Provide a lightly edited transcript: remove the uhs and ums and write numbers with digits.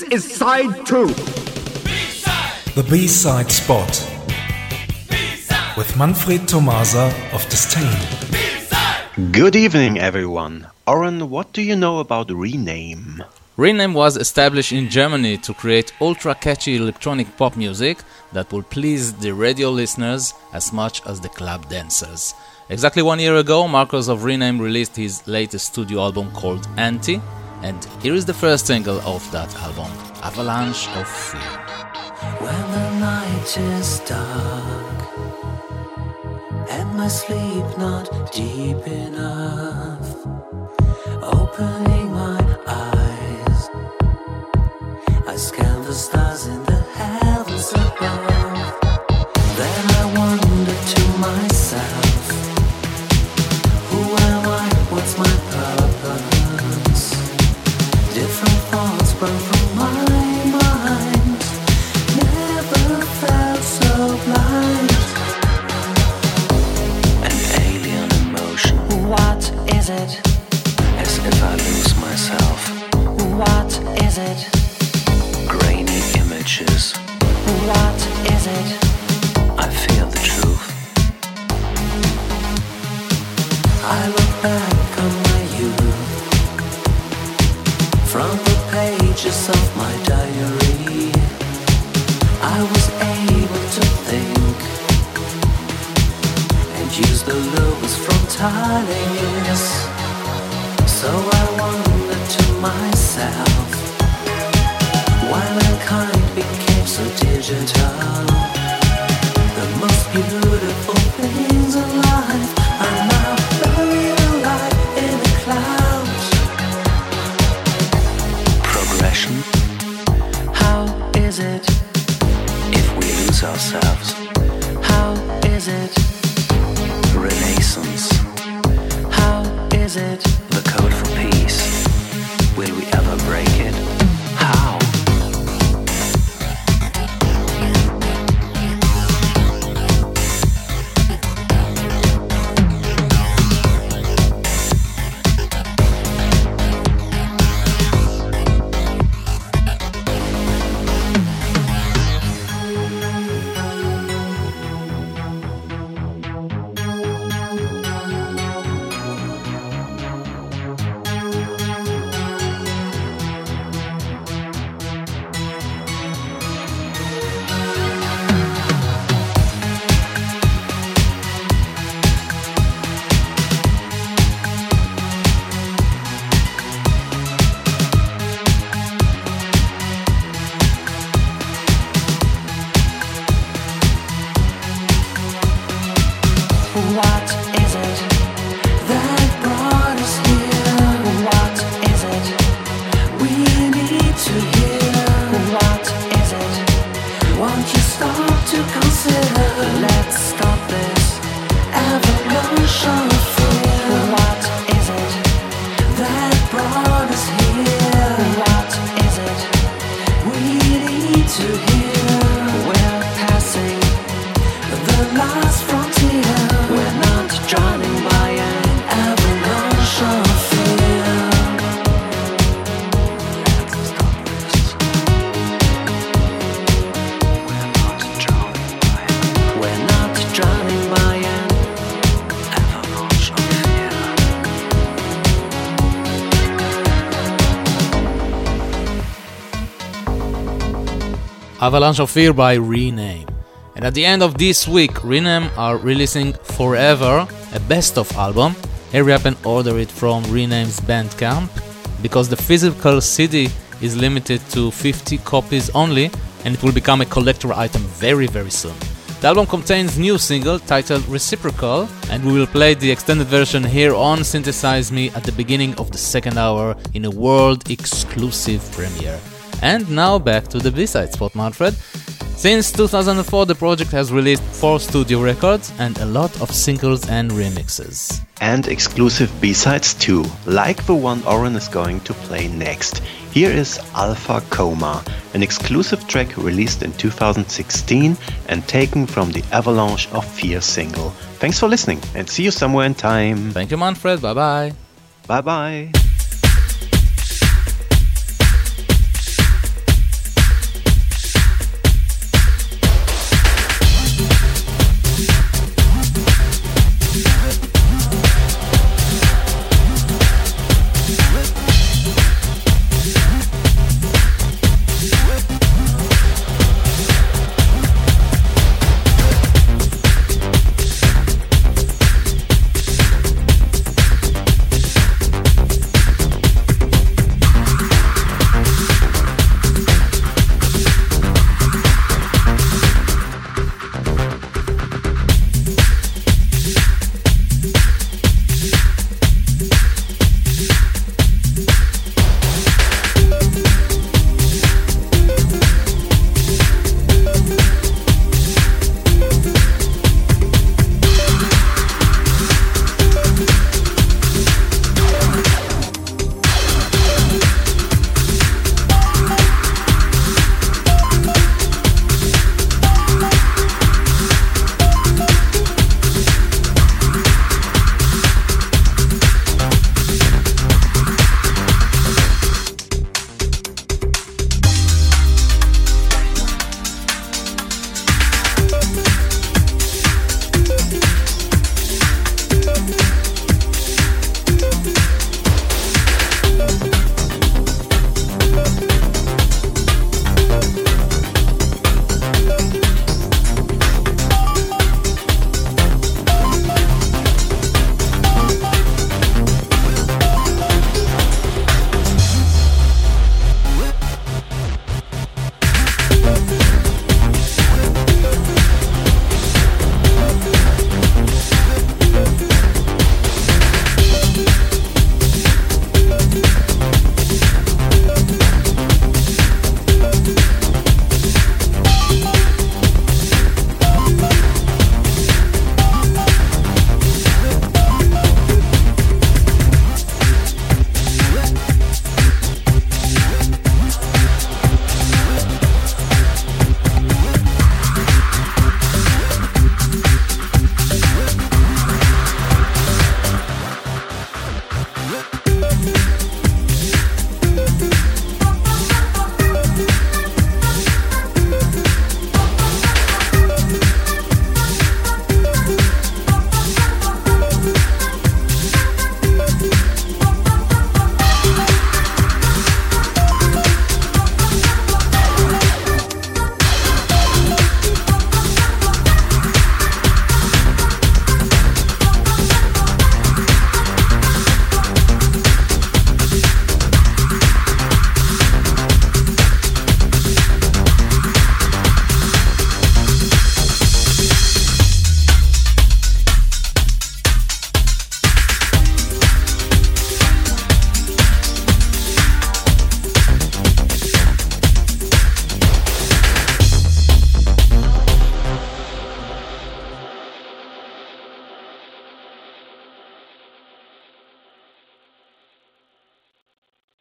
This is side 2. The B side spot. B-side. With Manfred Tomasa of Disdain. B-side. Good evening, everyone. Oren, what do you know about Rename? Rename was established in Germany to create ultra-catchy electronic pop music that will please the radio listeners as much as the club dancers. Exactly 1 year ago, Marcos of Rename released his latest studio album called Anti, and here is the first single of that album, Avalanche of Fear. When the night is dark and my sleep not deep enough, opening my eyes, I scan the stars in the heavens above. Then I wonder to myself, who am I? What's my purpose? Different thoughts burn from my mind. Never felt so blind. An alien emotion. What is it? As if I lose myself. What is it? Grainy images. What is it? I feel the truth. I look back on my youth, from the pages of my diary. I was able to think and use the lures from times. So I wondered to myself, why mankind became so digital. The most beautiful things in life are now buried alive in the clouds. Progression. How is it if we lose ourselves? How is it? Renaissance. How is it? The code for peace. Will we ever break it? How? Avalanche of Fear by Rename. And at the end of this week, Rename are releasing Forever, a best-of album. Hurry up and order it from Rename's Bandcamp, because the physical CD is limited to 50 copies only, and it will become a collector item very, very soon. The album contains new single titled Reciprocal, and we will play the extended version here on Synthesize Me at the beginning of the second hour in a world-exclusive premiere. And now back to the B-side spot, Manfred. Since 2004, the project has released 4 studio records and a lot of singles and remixes. And exclusive B-sides too, like the one Oren is going to play next. Here is Alpha Coma, an exclusive track released in 2016 and taken from the Avalanche of Fear single. Thanks for listening and see you somewhere in time. Thank you, Manfred. Bye-bye. Bye-bye.